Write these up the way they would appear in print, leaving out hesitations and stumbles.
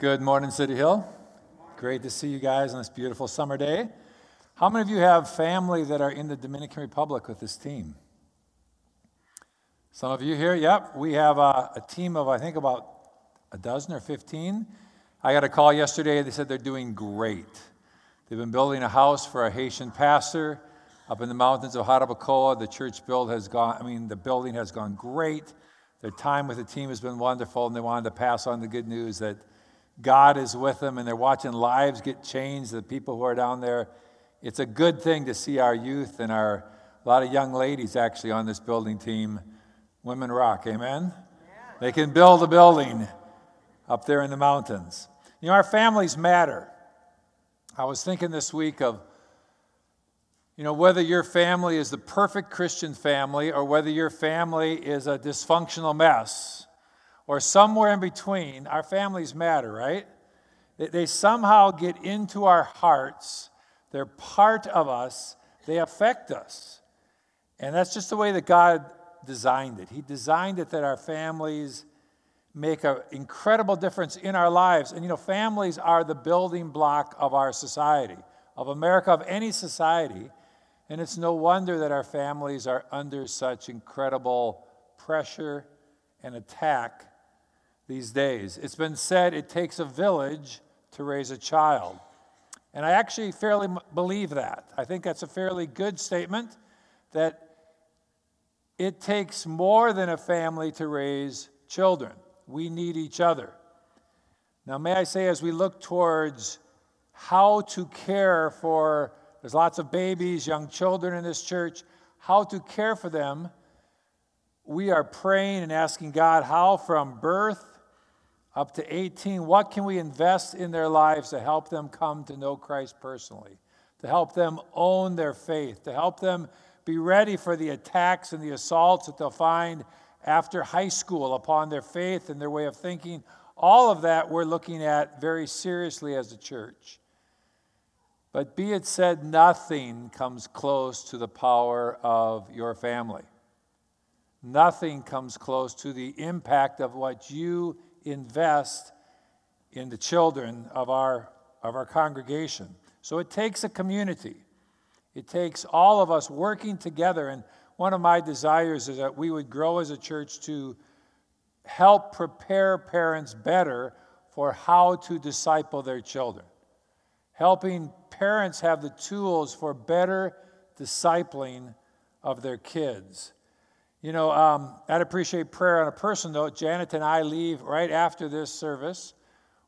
Good morning, City Hill. Great to see you guys on this beautiful summer day. How many of you have family that are in the Dominican Republic with this team? Some of you here? Yep. We have a team of, I think, about a dozen or 15. I got a call yesterday. They said they're doing great. They've been building a house for a Haitian pastor up in the mountains of Jarabacoa. The church build has gone, the building has gone great. Their time with the team has been wonderful, and they wanted to pass on the good news that God is with them, and they're watching lives get changed, the people who are down there. It's a good thing to see our youth and a lot of young ladies actually on this building team. Women rock, amen? Yeah. They can build a building up there in the mountains. You know, our families matter. I was thinking this week of, whether your family is the perfect Christian family or whether your family is a dysfunctional mess, or somewhere in between, our families matter, right? They somehow get into our hearts. They're part of us. They affect us. And that's just the way that God designed it. He designed it that our families make an incredible difference in our lives. And, families are the building block of our society, of America, of any society. And it's no wonder that our families are under such incredible pressure and attack these days. It's been said it takes a village to raise a child. And I actually fairly believe that. I think that's a fairly good statement, that it takes more than a family to raise children. We need each other. Now, may I say, as we look towards how to care for, there's lots of babies, young children in this church, how to care for them, we are praying and asking God how, from birth up to 18, what can we invest in their lives to help them come to know Christ personally, to help them own their faith, to help them be ready for the attacks and the assaults that they'll find after high school upon their faith and their way of thinking. All of that we're looking at very seriously as a church. But be it said, nothing comes close to the power of your family. Nothing comes close to the impact of what you invest in the children of our congregation. So it takes a community. It takes all of us working together. And one of my desires is that we would grow as a church to help prepare parents better for how to disciple their children. Helping parents have the tools for better discipling of their kids. I'd appreciate prayer on a personal note. Janet and I leave right after this service.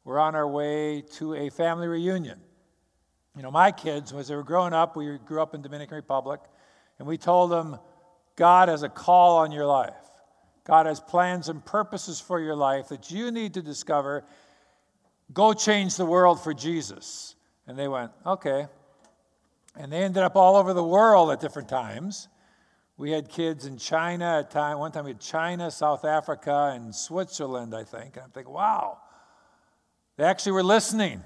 We're on our way to a family reunion. My kids, as they were growing up, we grew up in Dominican Republic, and we told them, God has a call on your life. God has plans and purposes for your life that you need to discover. Go change the world for Jesus. And they went, okay. And they ended up all over the world at different times. We had kids in China at time. One time we had China, South Africa, and Switzerland, I think. And I'm thinking, wow, they actually were listening.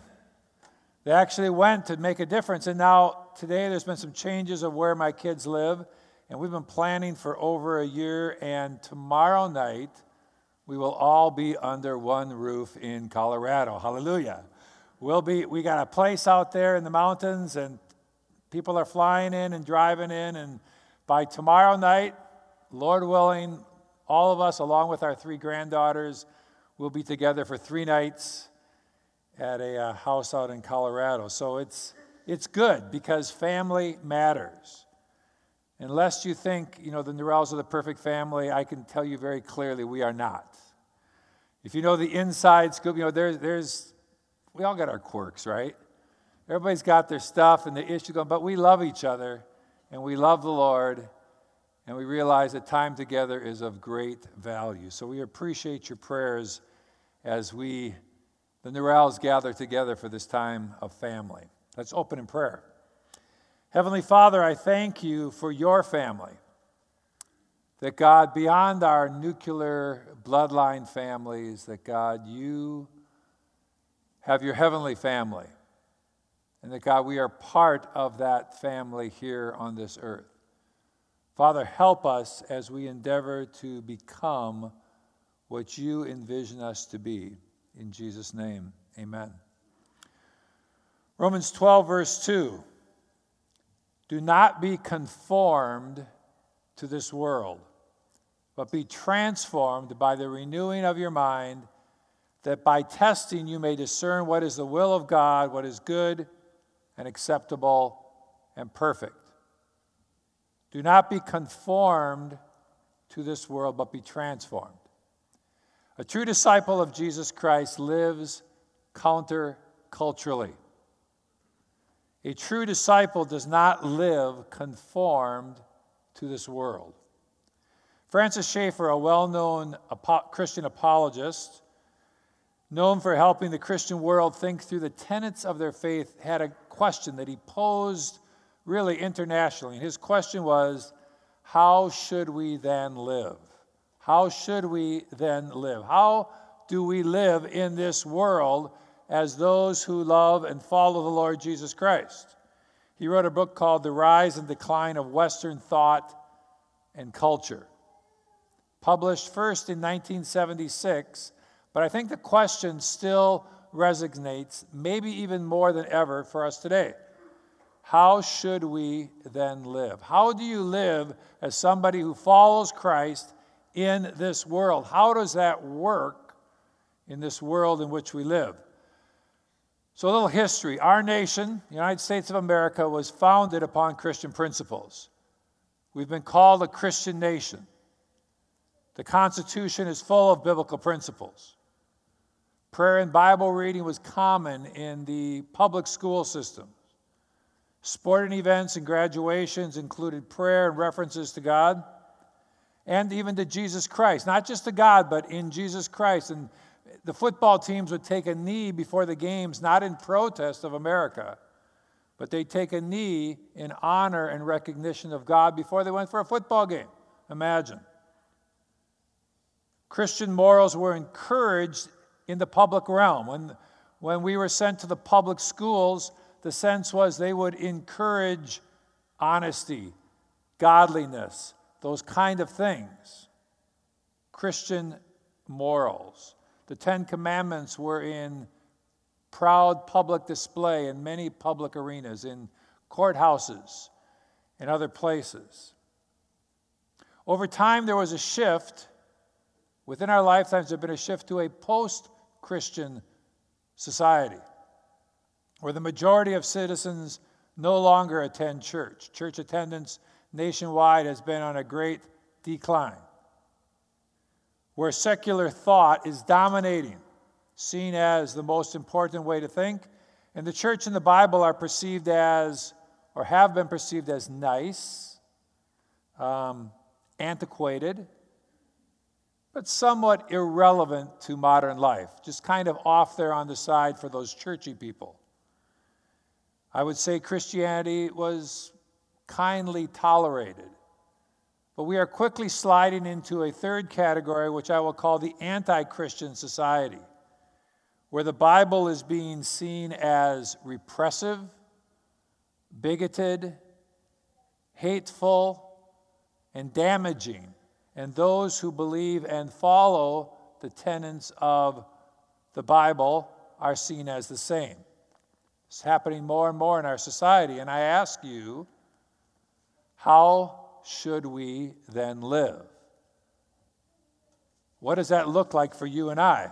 They actually went to make a difference. And now today there's been some changes of where my kids live. And we've been planning for over a year. And tomorrow night we will all be under one roof in Colorado. Hallelujah. We got a place out there in the mountains, and people are flying in and driving in, and by tomorrow night, Lord willing, all of us, along with our 3 granddaughters, will be together for 3 nights at a house out in Colorado. So it's good, because family matters. Unless you think, the Norrells are the perfect family, I can tell you very clearly we are not. If you know the inside scoop, we all got our quirks, right? Everybody's got their stuff and the issue going, but we love each other. And we love the Lord, and we realize that time together is of great value. So we appreciate your prayers as the Norrells, gather together for this time of family. Let's open in prayer. Heavenly Father, I thank you for your family, that God, beyond our nuclear bloodline families, that God, you have your heavenly family. And that, God, we are part of that family here on this earth. Father, help us as we endeavor to become what you envision us to be. In Jesus' name, Amen. Romans 12, verse 2. Do not be conformed to this world, but be transformed by the renewing of your mind, that by testing you may discern what is the will of God, what is good and acceptable and perfect. Do not be conformed to this world, but be transformed. A true disciple of Jesus Christ lives counter-culturally. A true disciple does not live conformed to this world. Francis Schaeffer, a well-known Christian apologist, known for helping the Christian world think through the tenets of their faith, had a question that he posed really internationally. And his question was, how should we then live? How should we then live? How do we live in this world as those who love and follow the Lord Jesus Christ? He wrote a book called The Rise and Decline of Western Thought and Culture, published first in 1976, but I think the question still resonates, maybe even more than ever for us today. How should we then live? How do you live as somebody who follows Christ in this world? How does that work in this world in which we live? So a little history. Our nation, the United States of America, was founded upon Christian principles. We've been called a Christian nation. The Constitution is full of biblical principles. Prayer and Bible reading was common in the public school system. Sporting events and graduations included prayer and references to God and even to Jesus Christ. Not just to God, but in Jesus Christ. And the football teams would take a knee before the games, not in protest of America, but they'd take a knee in honor and recognition of God before they went for a football game. Imagine. Christian morals were encouraged in the public realm. When we were sent to the public schools, the sense was they would encourage honesty, godliness, those kind of things. Christian morals. The Ten Commandments were in proud public display in many public arenas, in courthouses and other places. Over time, there was a shift. Within our lifetimes, there's been a shift to a post-Christian society where the majority of citizens no longer attend church. Church attendance nationwide has been on a great decline, where secular thought is dominating, seen as the most important way to think, and the church and the Bible are perceived as, or have been perceived as, nice, antiquated, but somewhat irrelevant to modern life, just kind of off there on the side for those churchy people. I would say Christianity was kindly tolerated, but we are quickly sliding into a third category, which I will call the anti-Christian society, where the Bible is being seen as repressive, bigoted, hateful, and damaging, and those who believe and follow the tenets of the Bible are seen as the same. It's happening more and more in our society. And I ask you, how should we then live? What does that look like for you and I?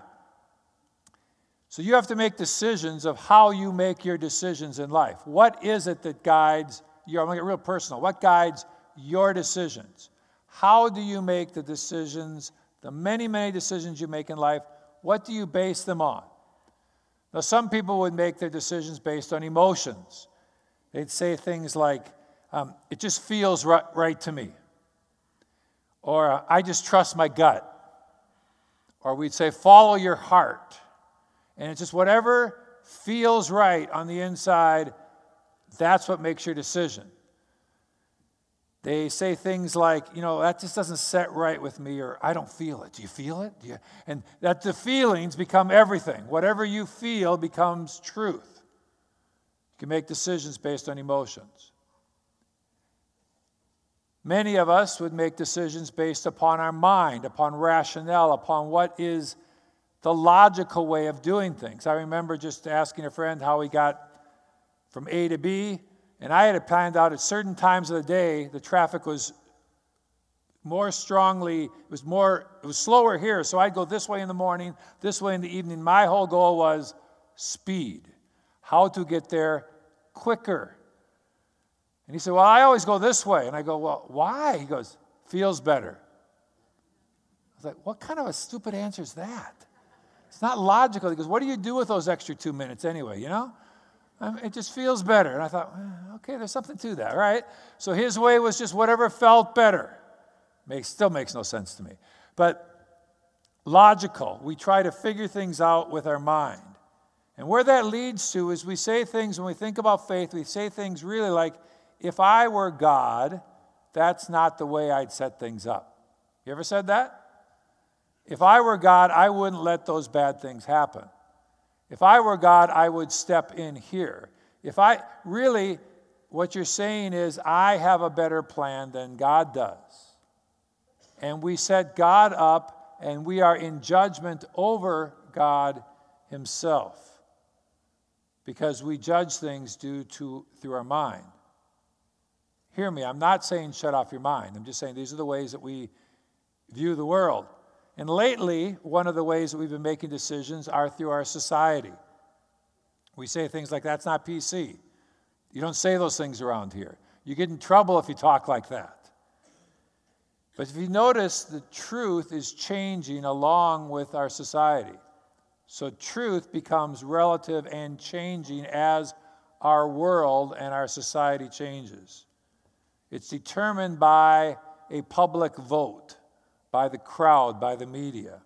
So you have to make decisions of how you make your decisions in life. What is it that guides your, I'm going to get real personal, what guides your decisions? How do you make the decisions, the many, many decisions you make in life? What do you base them on? Now, some people would make their decisions based on emotions. They'd say things like, it just feels right to me. Or, I just trust my gut. Or we'd say, follow your heart. And it's just whatever feels right on the inside, that's what makes your decision. They say things like, that just doesn't set right with me, or I don't feel it. Do you feel it? And that the feelings become everything. Whatever you feel becomes truth. You can make decisions based on emotions. Many of us would make decisions based upon our mind, upon rationale, upon what is the logical way of doing things. I remember just asking a friend how he got from A to B, and I had it planned out at certain times of the day. The traffic was it was slower here, so I'd go this way in the morning, this way in the evening. My whole goal was speed, how to get there quicker. And he said, well, I always go this way. And I go, well, why? He goes, feels better. I was like, what kind of a stupid answer is that? It's not logical. He goes, what do you do with those extra 2 minutes anyway, you know? It just feels better. And I thought, well, okay, there's something to that, right? So his way was just whatever felt better. Still makes no sense to me. But logical. We try to figure things out with our mind. And where that leads to is we say things, when we think about faith, we say things really like, if I were God, that's not the way I'd set things up. You ever said that? If I were God, I wouldn't let those bad things happen. If I were God, I would step in here. Really, what you're saying is, I have a better plan than God does. And we set God up, and we are in judgment over God himself, because we judge things through our mind. Hear me, I'm not saying shut off your mind. I'm just saying these are the ways that we view the world. And lately, one of the ways that we've been making decisions are through our society. We say things like, that's not PC. You don't say those things around here. You get in trouble if you talk like that. But if you notice, the truth is changing along with our society. So truth becomes relative and changing as our world and our society changes. It's determined by a public vote, by the crowd, by the media.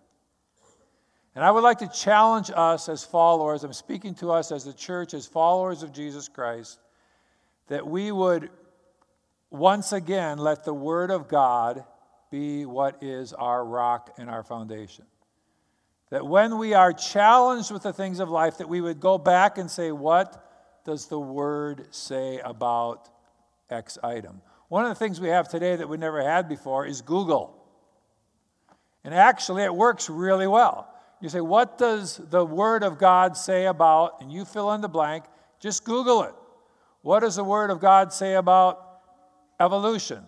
And I would like to challenge us as followers, I'm speaking to us as the church, as followers of Jesus Christ, that we would once again let the Word of God be what is our rock and our foundation. That when we are challenged with the things of life, that we would go back and say, what does the Word say about X item? One of the things we have today that we never had before is Google. And actually, it works really well. You say, what does the Word of God say about, and you fill in the blank, just Google it. What does the Word of God say about evolution?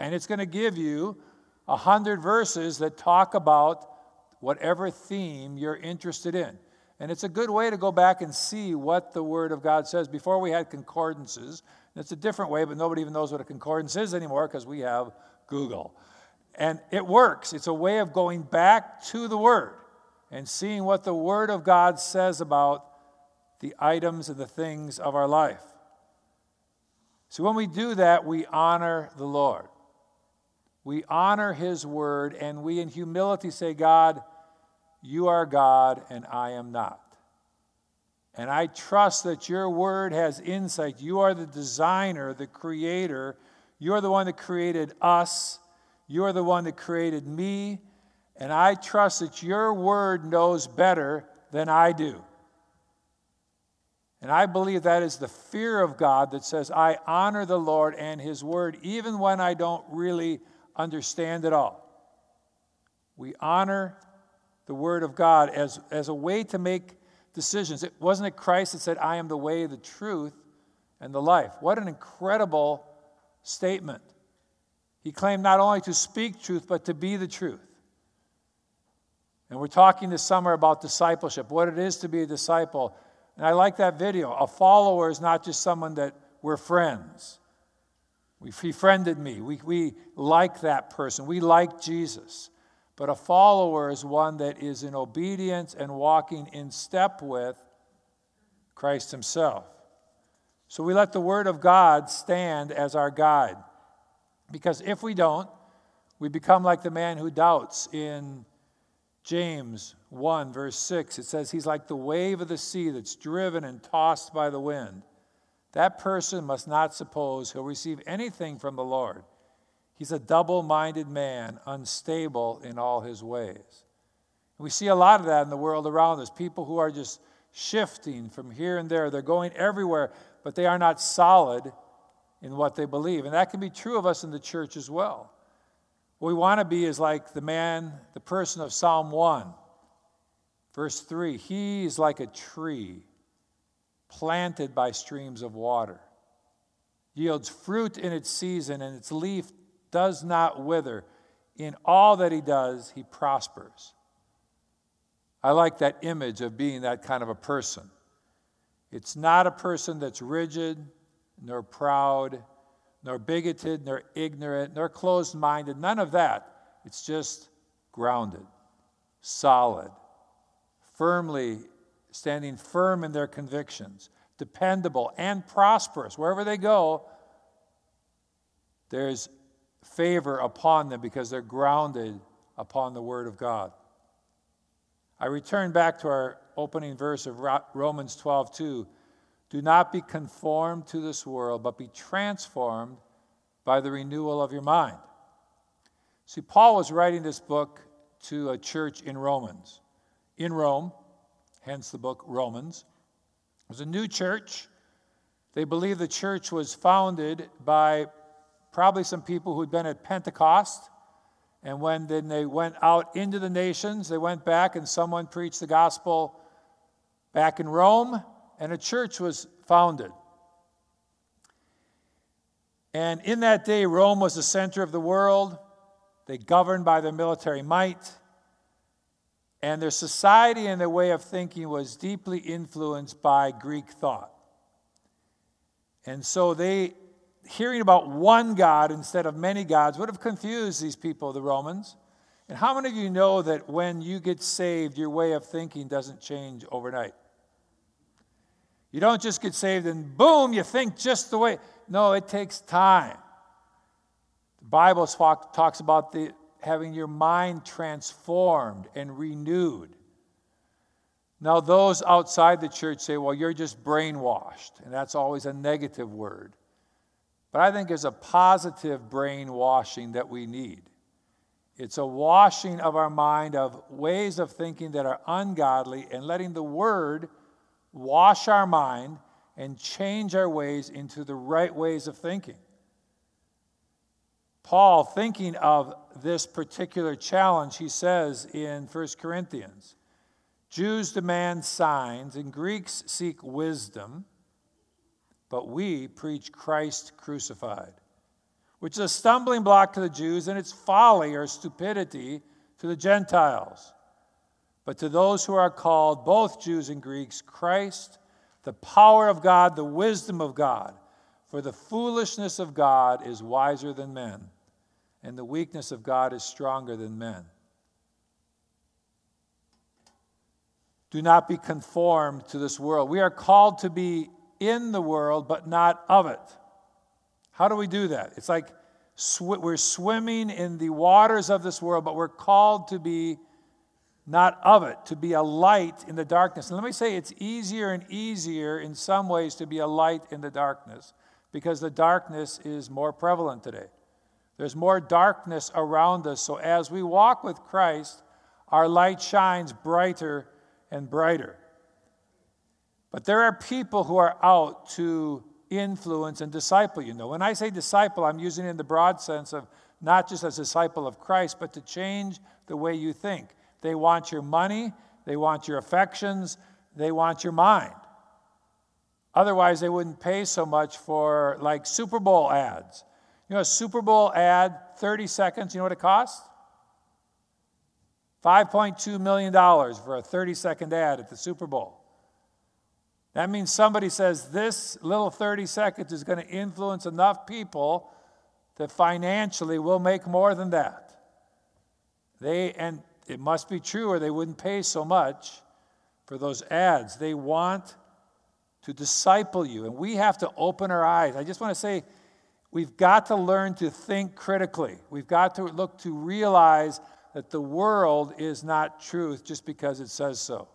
And it's going to give you 100 verses that talk about whatever theme you're interested in. And it's a good way to go back and see what the Word of God says. Before we had concordances, and it's a different way, but nobody even knows what a concordance is anymore because we have Google. And it works. It's a way of going back to the Word and seeing what the Word of God says about the items and the things of our life. So when we do that, we honor the Lord. We honor His Word, and we in humility say, God, you are God, and I am not. And I trust that your Word has insight. You are the designer, the creator. You are the one that created us. You are the one that created me. And I trust that your Word knows better than I do. And I believe that is the fear of God that says, I honor the Lord and His Word, even when I don't really understand it all. We honor the Word of God as a way to make decisions. It wasn't it Christ that said, I am the way, the truth, and the life. What an incredible statement. He claimed not only to speak truth, but to be the truth. And we're talking this summer about discipleship, what it is to be a disciple. And I like that video. A follower is not just someone that we're friends. He friended me. We like that person. We like Jesus. But a follower is one that is in obedience and walking in step with Christ himself. So we let the Word of God stand as our guide. Because if we don't, we become like the man who doubts in James 1, verse 6, it says, he's like the wave of the sea that's driven and tossed by the wind. That person must not suppose he'll receive anything from the Lord. He's a double-minded man, unstable in all his ways. We see a lot of that in the world around us. People who are just shifting from here and there. They're going everywhere, but they are not solid in what they believe. And that can be true of us in the church as well. What we want to be is like the person of Psalm 1. Verse 3, he is like a tree planted by streams of water, yields fruit in its season, and its leaf does not wither. In all that he does, he prospers. I like that image of being that kind of a person. It's not a person that's rigid, nor proud, nor bigoted, nor ignorant, nor closed-minded, none of that. It's just grounded, solid, firmly standing firm in their convictions, dependable and prosperous. Wherever they go, there's favor upon them because they're grounded upon the Word of God. I return back to our opening verse of Romans 12:2. Do not be conformed to this world, but be transformed by the renewal of your mind. See, Paul was writing this book to a church in Rome, hence the book Romans. It was a new church. They believe the church was founded by probably some people who'd been at Pentecost. And when then they went out into the nations, they went back and someone preached the gospel back in Rome, and a church was founded. And in that day, Rome was the center of the world. They governed by their military might. And their society and their way of thinking was deeply influenced by Greek thought. And so they, hearing about one God instead of many gods, would have confused these people, the Romans. And how many of you know that when you get saved, your way of thinking doesn't change overnight? You don't just get saved and boom, you think just the way. No, it takes time. The Bible talks about having your mind transformed and renewed. Now, those outside the church say, well, you're just brainwashed, and that's always a negative word. But I think there's a positive brainwashing that we need. It's a washing of our mind of ways of thinking that are ungodly and letting the Word wash our mind and change our ways into the right ways of thinking. Paul, thinking of this particular challenge, he says in 1 Corinthians, Jews demand signs and Greeks seek wisdom, but we preach Christ crucified, which is a stumbling block to the Jews and it's folly or stupidity to the Gentiles. But to those who are called, both Jews and Greeks, Christ, the power of God, the wisdom of God, for the foolishness of God is wiser than men, and the weakness of God is stronger than men. Do not be conformed to this world. We are called to be in the world, but not of it. How do we do that? It's like we're swimming in the waters of this world, but we're called to be not of it, to be a light in the darkness. And let me say, it's easier and easier in some ways to be a light in the darkness because the darkness is more prevalent today. There's more darkness around us. So as we walk with Christ, our light shines brighter and brighter. But there are people who are out to influence and disciple, you know. When I say disciple, I'm using it in the broad sense of not just as a disciple of Christ, but to change the way you think. They want your money. They want your affections. They want your mind. Otherwise, they wouldn't pay so much for, like, Super Bowl ads. You know, a Super Bowl ad, 30 seconds, you know what it costs? $5.2 million for a 30-second ad at the Super Bowl. That means somebody says this little 30 seconds is going to influence enough people that financially we'll make more than that. It must be true or they wouldn't pay so much for those ads. They want to disciple you, and we have to open our eyes. I just want to say we've got to learn to think critically. We've got to look to realize that the world is not truth just because it says so.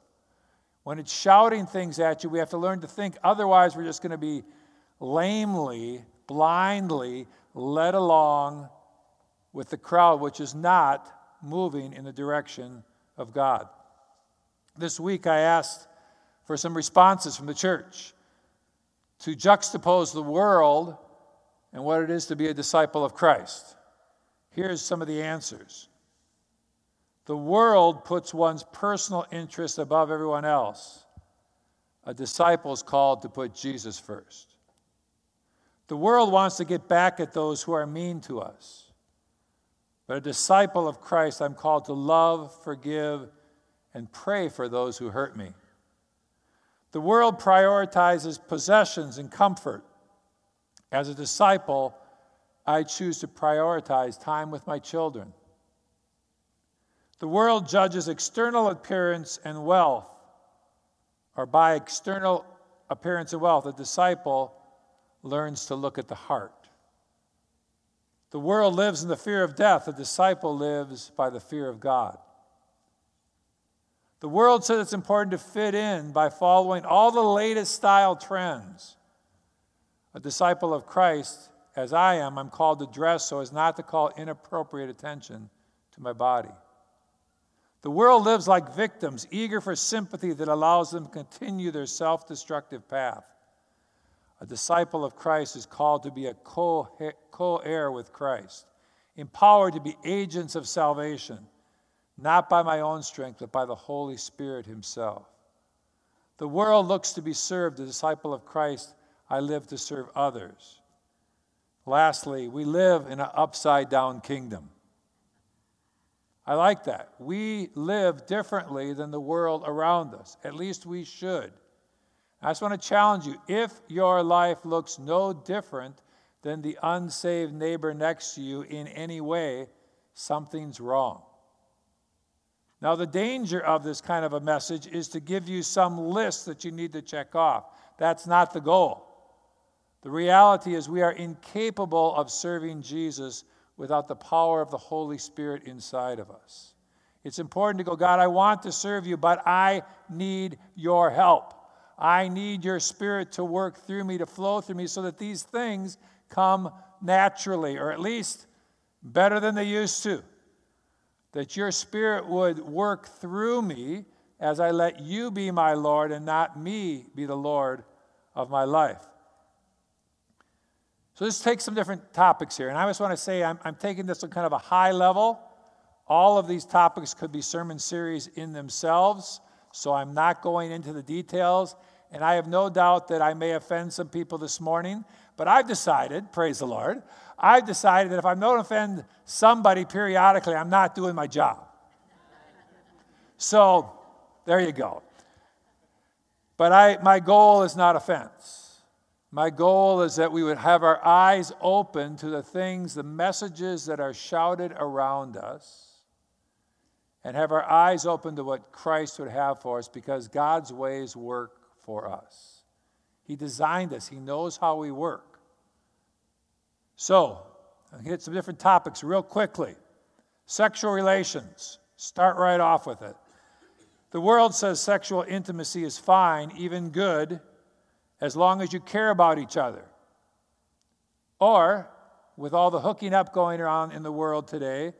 When it's shouting things at you, we have to learn to think. Otherwise, we're just going to be lamely, blindly led along with the crowd, which is not moving in the direction of God. This week I asked for some responses from the church to juxtapose the world and what it is to be a disciple of Christ. Here's some of the answers. The world puts one's personal interest above everyone else. A disciple is called to put Jesus first. The world wants to get back at those who are mean to us. But a disciple of Christ, I'm called to love, forgive, and pray for those who hurt me. The world prioritizes possessions and comfort. As a disciple, I choose to prioritize time with my children. The world judges external appearance and wealth, or by external appearance and wealth, a disciple learns to look at the heart. The world lives in the fear of death. A disciple lives by the fear of God. The world says it's important to fit in by following all the latest style trends. A disciple of Christ, as I am, I'm called to dress so as not to call inappropriate attention to my body. The world lives like victims, eager for sympathy that allows them to continue their self-destructive path. A disciple of Christ is called to be a co-heir with Christ, empowered to be agents of salvation, not by my own strength, but by the Holy Spirit himself. The world looks to be served. The disciple of Christ, I live to serve others. Lastly, we live in an upside-down kingdom. I like that. We live differently than the world around us. At least we should. I just want to challenge you. If your life looks no different than the unsaved neighbor next to you in any way, something's wrong. Now, the danger of this kind of a message is to give you some list that you need to check off. That's not the goal. The reality is we are incapable of serving Jesus without the power of the Holy Spirit inside of us. It's important to go, God, I want to serve you, but I need your help. I need your Spirit to work through me, to flow through me, so that these things come naturally, or at least better than they used to. That your Spirit would work through me as I let you be my Lord and not me be the Lord of my life. So let's take some different topics here. And I just want to say I'm taking this on kind of a high level. All of these topics could be sermon series in themselves, so I'm not going into the details. And I have no doubt that I may offend some people this morning, but I've decided, praise the Lord, I've decided that if I'm not going to offend somebody periodically, I'm not doing my job. So there you go. But my goal is not offense. My goal is that we would have our eyes open to the things, the messages that are shouted around us, and have our eyes open to what Christ would have for us, because God's ways work for us. He designed us. He knows how we work. So, I'll hit some different topics real quickly. Sexual relations. Start right off with it. The world says sexual intimacy is fine, even good, as long as you care about each other. Or, with all the hooking up going around in the world today,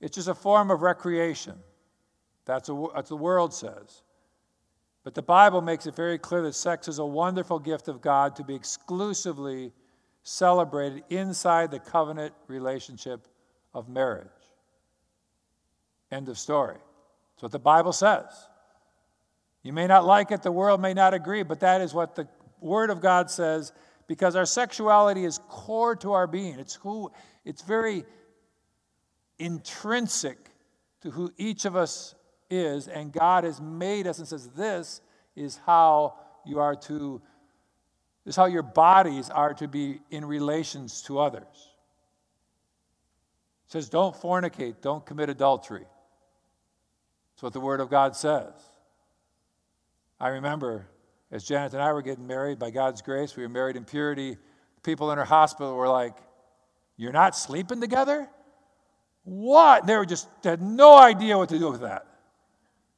it's just a form of recreation. That's what the world says. But the Bible makes it very clear that sex is a wonderful gift of God to be exclusively celebrated inside the covenant relationship of marriage. End of story. That's what the Bible says. You may not like it, the world may not agree, but that is what the Word of God says, because our sexuality is core to our being. It's very intrinsic to who each of us is, and God has made us and says, this is how your bodies are to be in relations to others. It says, don't fornicate, don't commit adultery. That's what the Word of God says. I remember as Janet and I were getting married, by God's grace, we were married in purity. People in our hospital were like, you're not sleeping together? What? They had no idea what to do with that.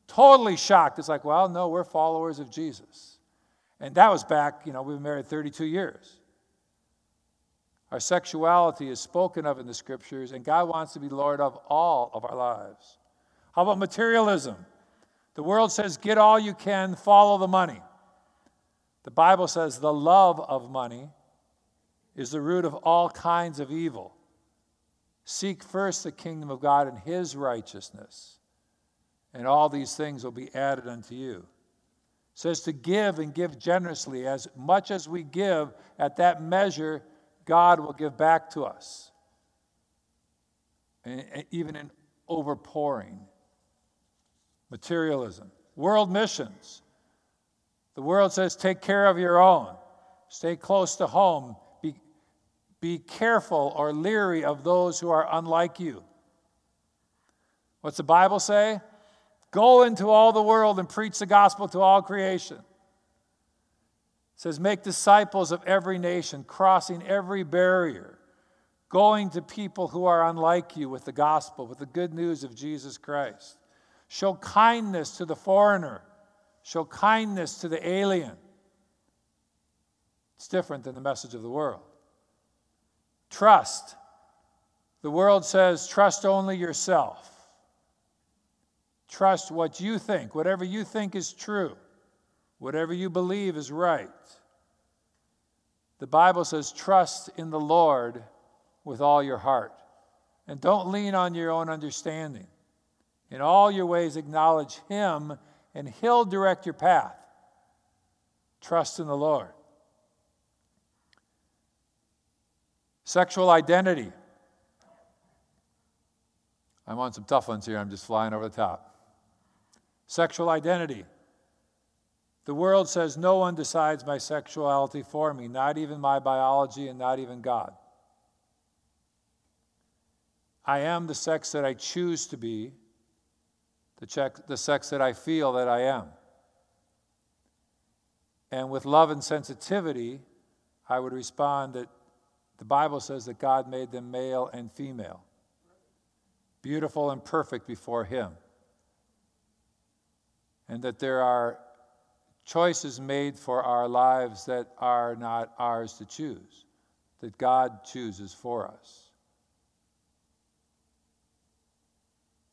Totally shocked. It's like, well, no, we're followers of Jesus. And that was back, we've been married 32 years. Our sexuality is spoken of in the Scriptures, and God wants to be Lord of all of our lives. How about materialism? The world says, get all you can, follow the money. The Bible says the love of money is the root of all kinds of evil. Seek first the kingdom of God and his righteousness, and all these things will be added unto you. It says to give and give generously. As much as we give, at that measure, God will give back to us. And even in overpouring. Materialism. World missions. The world says take care of your own. Stay close to home. Be careful or leery of those who are unlike you. What's the Bible say? Go into all the world and preach the gospel to all creation. It says, make disciples of every nation, crossing every barrier, going to people who are unlike you with the gospel, with the good news of Jesus Christ. Show kindness to the foreigner. Show kindness to the alien. It's different than the message of the world. Trust. The world says, trust only yourself. Trust what you think, whatever you think is true, whatever you believe is right. The Bible says, trust in the Lord with all your heart. And don't lean on your own understanding. In all your ways, acknowledge Him, and He'll direct your path. Trust in the Lord. Sexual identity. I'm on some tough ones here. I'm just flying over the top. Sexual identity. The world says no one decides my sexuality for me, not even my biology and not even God. I am the sex that I choose to be, the sex that I feel that I am. And with love and sensitivity, I would respond that the Bible says that God made them male and female, beautiful and perfect before Him. And that there are choices made for our lives that are not ours to choose, that God chooses for us.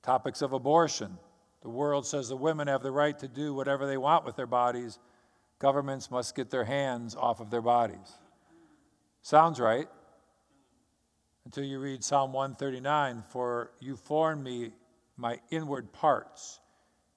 Topics of abortion. The world says the women have the right to do whatever they want with their bodies. Governments must get their hands off of their bodies. Sounds right. Until you read Psalm 139, for you formed me, my inward parts.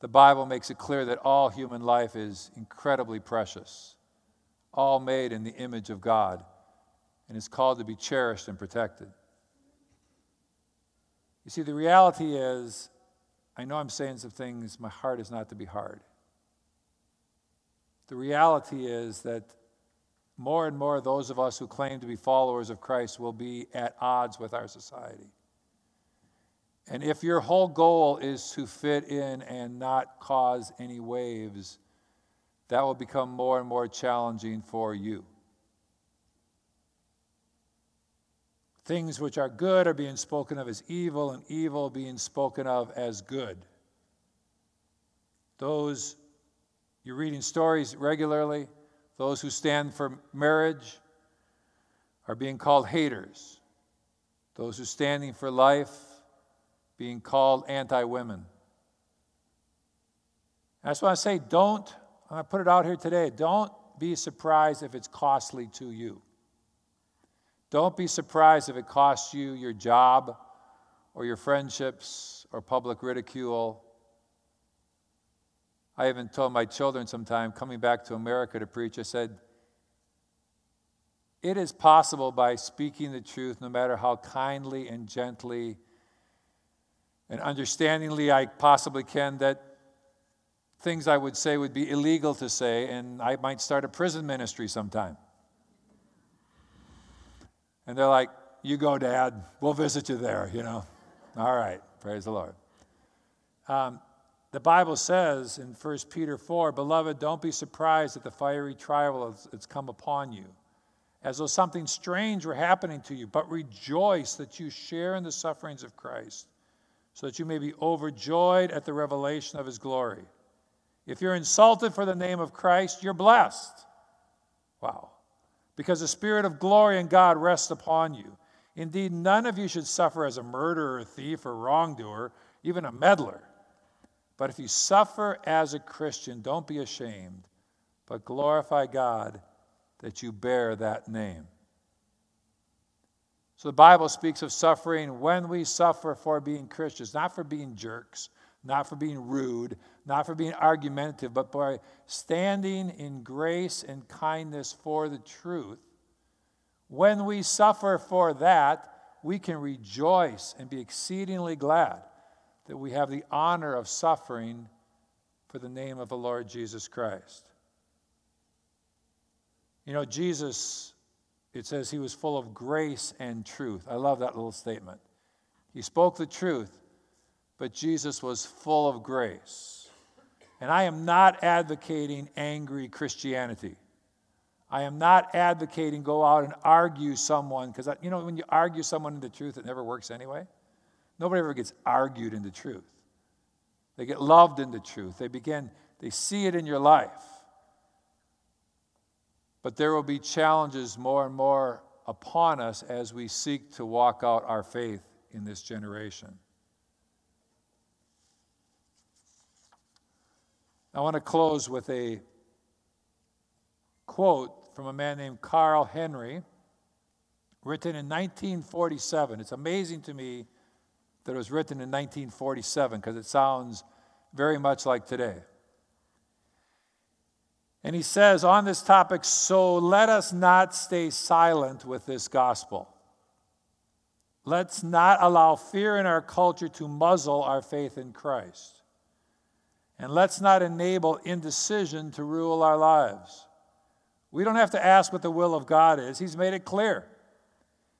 The Bible makes it clear that all human life is incredibly precious, all made in the image of God, and is called to be cherished and protected. You see, the reality is, I know I'm saying some things, my heart is not to be hard. The reality is that more and more those of us who claim to be followers of Christ will be at odds with our society. And if your whole goal is to fit in and not cause any waves, that will become more and more challenging for you. Things which are good are being spoken of as evil, and evil being spoken of as good. Those, you're reading stories regularly, those who stand for marriage are being called haters. Those who are standing for life being called anti-women. That's why I say I'm going to put it out here today, don't be surprised if it's costly to you. Don't be surprised if it costs you your job or your friendships or public ridicule. I even told my children sometime, coming back to America to preach, I said, it is possible by speaking the truth, no matter how kindly and gently and understandingly I possibly can, that things I would say would be illegal to say, and I might start a prison ministry sometime. And they're like, you go, Dad. We'll visit you there, All right. Praise the Lord. The Bible says in 1 Peter 4, beloved, don't be surprised at the fiery trial that's come upon you, as though something strange were happening to you, but rejoice that you share in the sufferings of Christ, so that you may be overjoyed at the revelation of His glory. If you're insulted for the name of Christ, you're blessed. Wow. Because the spirit of glory in God rests upon you. Indeed, none of you should suffer as a murderer, thief, or wrongdoer, even a meddler. But if you suffer as a Christian, don't be ashamed, but glorify God that you bear that name. So the Bible speaks of suffering when we suffer for being Christians, not for being jerks, not for being rude, not for being argumentative, but by standing in grace and kindness for the truth. When we suffer for that, we can rejoice and be exceedingly glad that we have the honor of suffering for the name of the Lord Jesus Christ. You know, Jesus, it says he was full of grace and truth. I love that little statement. He spoke the truth, but Jesus was full of grace. And I am not advocating angry Christianity. I am not advocating go out and argue someone, because, you know, when you argue someone into truth, it never works anyway. Nobody ever gets argued into truth. They get loved into truth. They see it in your life. But there will be challenges more and more upon us as we seek to walk out our faith in this generation. I want to close with a quote from a man named Carl Henry, written in 1947. It's amazing to me that it was written in 1947 because it sounds very much like today. And he says on this topic, so let us not stay silent with this gospel. Let's not allow fear in our culture to muzzle our faith in Christ. And let's not enable indecision to rule our lives. We don't have to ask what the will of God is. He's made it clear.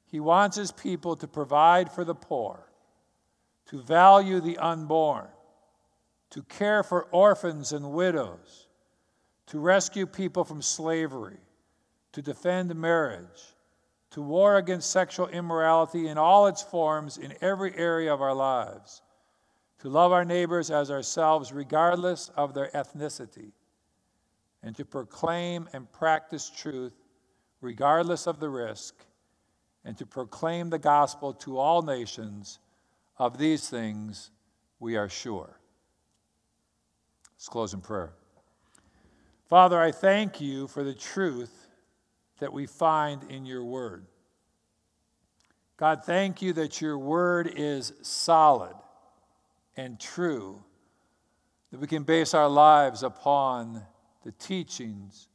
He wants his people to provide for the poor, to value the unborn, to care for orphans and widows, to rescue people from slavery, to defend marriage, to war against sexual immorality in all its forms in every area of our lives, to love our neighbors as ourselves regardless of their ethnicity, and to proclaim and practice truth regardless of the risk, and to proclaim the gospel to all nations. Of these things we are sure. Let's close in prayer. Father, I thank you for the truth that we find in your word. God, thank you that your word is solid and true, that we can base our lives upon the teachings,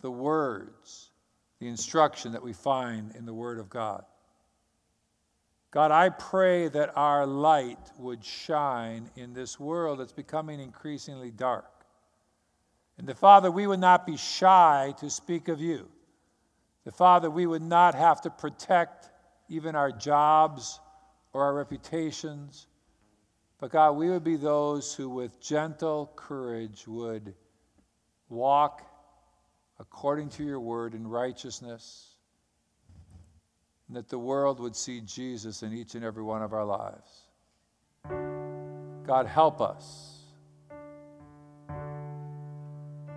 the words, the instruction that we find in the word of God. God, I pray that our light would shine in this world that's becoming increasingly dark. And that, Father, we would not be shy to speak of you. That, Father, we would not have to protect even our jobs or our reputations. But, God, we would be those who with gentle courage would walk according to your word in righteousness. And that the world would see Jesus in each and every one of our lives. God, help us.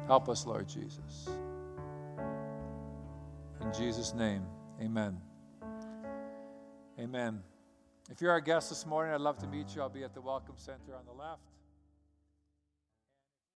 Help us, Lord Jesus. In Jesus' name, amen. Amen. If you're our guest this morning, I'd love to meet you. I'll be at the Welcome Center on the left.